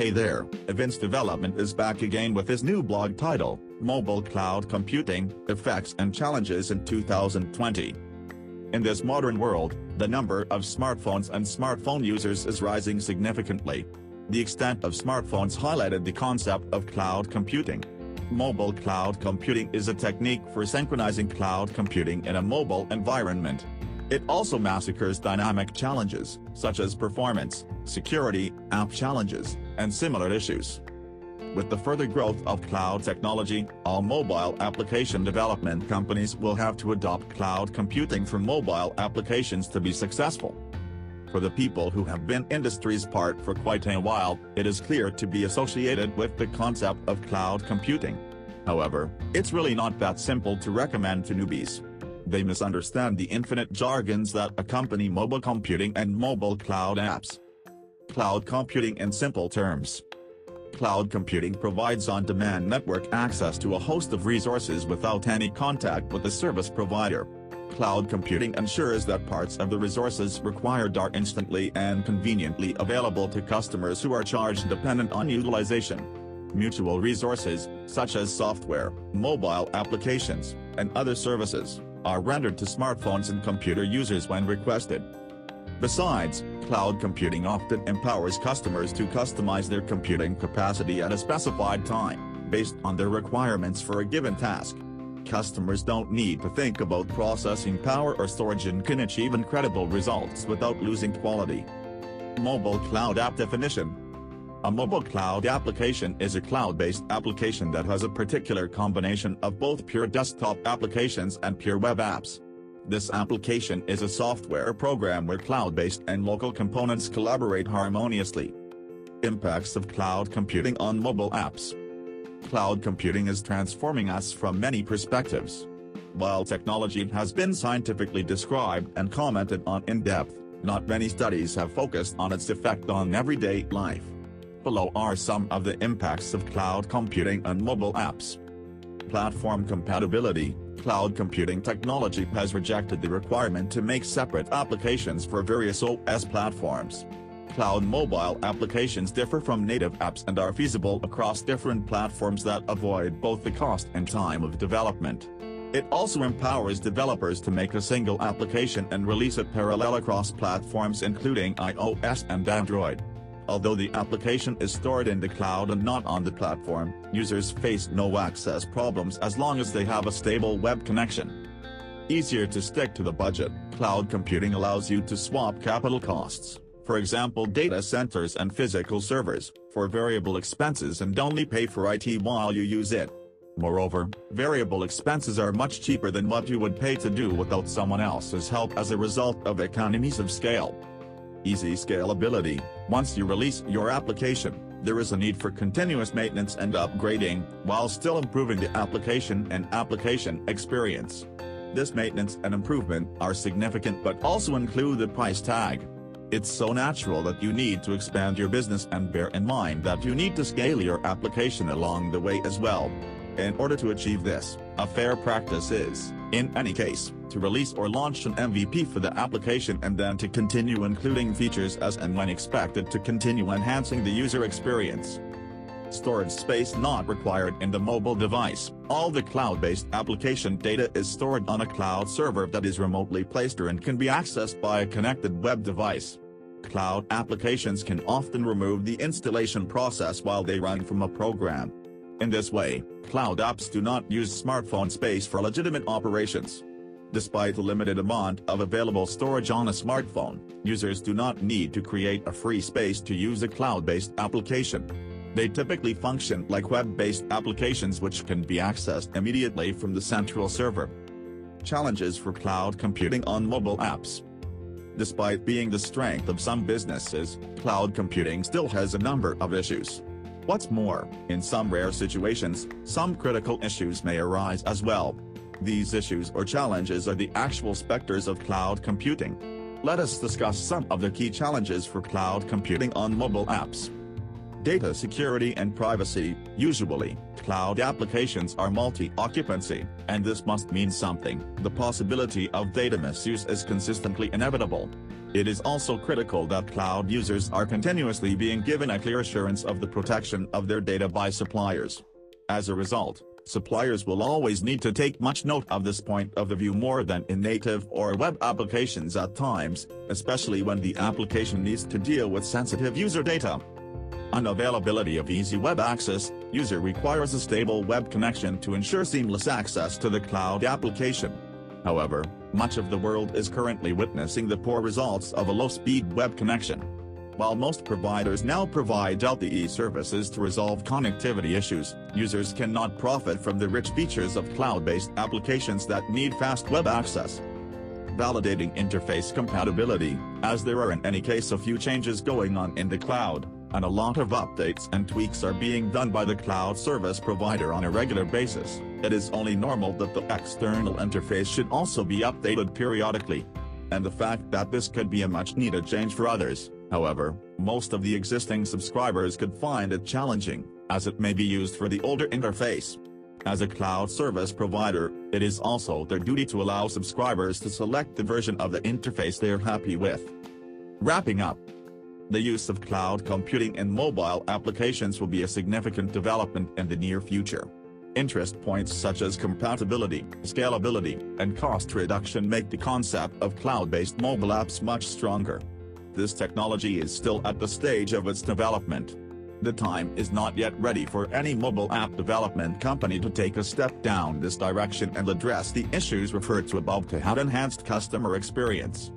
Hey there, Evince Development is back again with his new blog title, Mobile Cloud Computing, Effects and Challenges in 2020. In this modern world, the number of smartphones and smartphone users is rising significantly. The extent of smartphones highlighted the concept of cloud computing. Mobile cloud computing is a technique for synchronizing cloud computing in a mobile environment. It also massacres dynamic challenges, such as performance, security, app challenges, and similar issues. With the further growth of cloud technology, all mobile application development companies will have to adopt cloud computing for mobile applications to be successful. For the people who have been industry's part for quite a while, it is clear to be associated with the concept of cloud computing. However, it's really not that simple to recommend to newbies. They misunderstand the infinite jargons that accompany mobile computing and mobile cloud apps. Cloud computing in simple terms. Cloud computing provides on-demand network access to a host of resources without any contact with the service provider. Cloud computing ensures that parts of the resources required are instantly and conveniently available to customers who are charged dependent on utilization. Mutual resources, such as software, mobile applications, and other services, are rendered to smartphones and computer users when requested. Besides, cloud computing often empowers customers to customize their computing capacity at a specified time, based on their requirements for a given task. Customers don't need to think about processing power or storage and can achieve incredible results without losing quality. Mobile cloud app definition. A mobile cloud application is a cloud-based application that has a particular combination of both pure desktop applications and pure web apps. This application is a software program where cloud-based and local components collaborate harmoniously. Impacts of cloud computing on mobile apps. Cloud computing is transforming us from many perspectives. While technology has been scientifically described and commented on in depth, not many studies have focused on its effect on everyday life. Below are some of the impacts of cloud computing on mobile apps. Platform compatibility. Cloud computing technology has rejected the requirement to make separate applications for various OS platforms. Cloud mobile applications differ from native apps and are feasible across different platforms that avoid both the cost and time of development. It also empowers developers to make a single application and release it parallel across platforms including iOS and Android. Although the application is stored in the cloud and not on the platform, users face no access problems as long as they have a stable web connection. Easier to stick to the budget. Cloud computing allows you to swap capital costs, for example data centers and physical servers, for variable expenses and only pay for IT while you use it. Moreover, variable expenses are much cheaper than what you would pay to do without someone else's help as a result of economies of scale. Easy scalability. Once you release your application, there is a need for continuous maintenance and upgrading, while still improving the application and application experience. This maintenance and improvement are significant but also include the price tag. It's so natural that you need to expand your business and bear in mind that you need to scale your application along the way as well. In order to achieve this, a fair practice is, in any case, to release or launch an MVP for the application and then to continue including features as and when expected to continue enhancing the user experience. Storage space not required in the mobile device. All the cloud-based application data is stored on a cloud server that is remotely placed and can be accessed by a connected web device. Cloud applications can often remove the installation process while they run from a program. In this way, cloud apps do not use smartphone space for legitimate operations. Despite the limited amount of available storage on a smartphone, users do not need to create a free space to use a cloud-based application. They typically function like web-based applications which can be accessed immediately from the central server. Challenges for cloud computing on mobile apps. Despite being the strength of some businesses, cloud computing still has a number of issues. What's more, in some rare situations, some critical issues may arise as well. These issues or challenges are the actual specters of cloud computing. Let us discuss some of the key challenges for cloud computing on mobile apps. Data security and privacy. Usually, cloud applications are multi-occupancy, and this must mean something. The possibility of data misuse is consistently inevitable. It is also critical that cloud users are continuously being given a clear assurance of the protection of their data by suppliers. As a result, suppliers will always need to take much note of this point of the view more than in native or web applications at times, especially when the application needs to deal with sensitive user data. Unavailability of easy web access, user requires a stable web connection to ensure seamless access to the cloud application. However, much of the world is currently witnessing the poor results of a low-speed web connection. While most providers now provide LTE services to resolve connectivity issues, users cannot profit from the rich features of cloud-based applications that need fast web access. Validating interface compatibility, as there are in any case a few changes going on in the cloud, and a lot of updates and tweaks are being done by the cloud service provider on a regular basis, it is only normal that the external interface should also be updated periodically. And the fact that this could be a much-needed change for others, however, most of the existing subscribers could find it challenging, as it may be used for the older interface. As a cloud service provider, it is also their duty to allow subscribers to select the version of the interface they are happy with. Wrapping up. The use of cloud computing in mobile applications will be a significant development in the near future. Interest points such as compatibility, scalability, and cost reduction make the concept of cloud-based mobile apps much stronger. This technology is still at the stage of its development. The time is not yet ready for any mobile app development company to take a step down this direction and address the issues referred to above to have enhanced customer experience.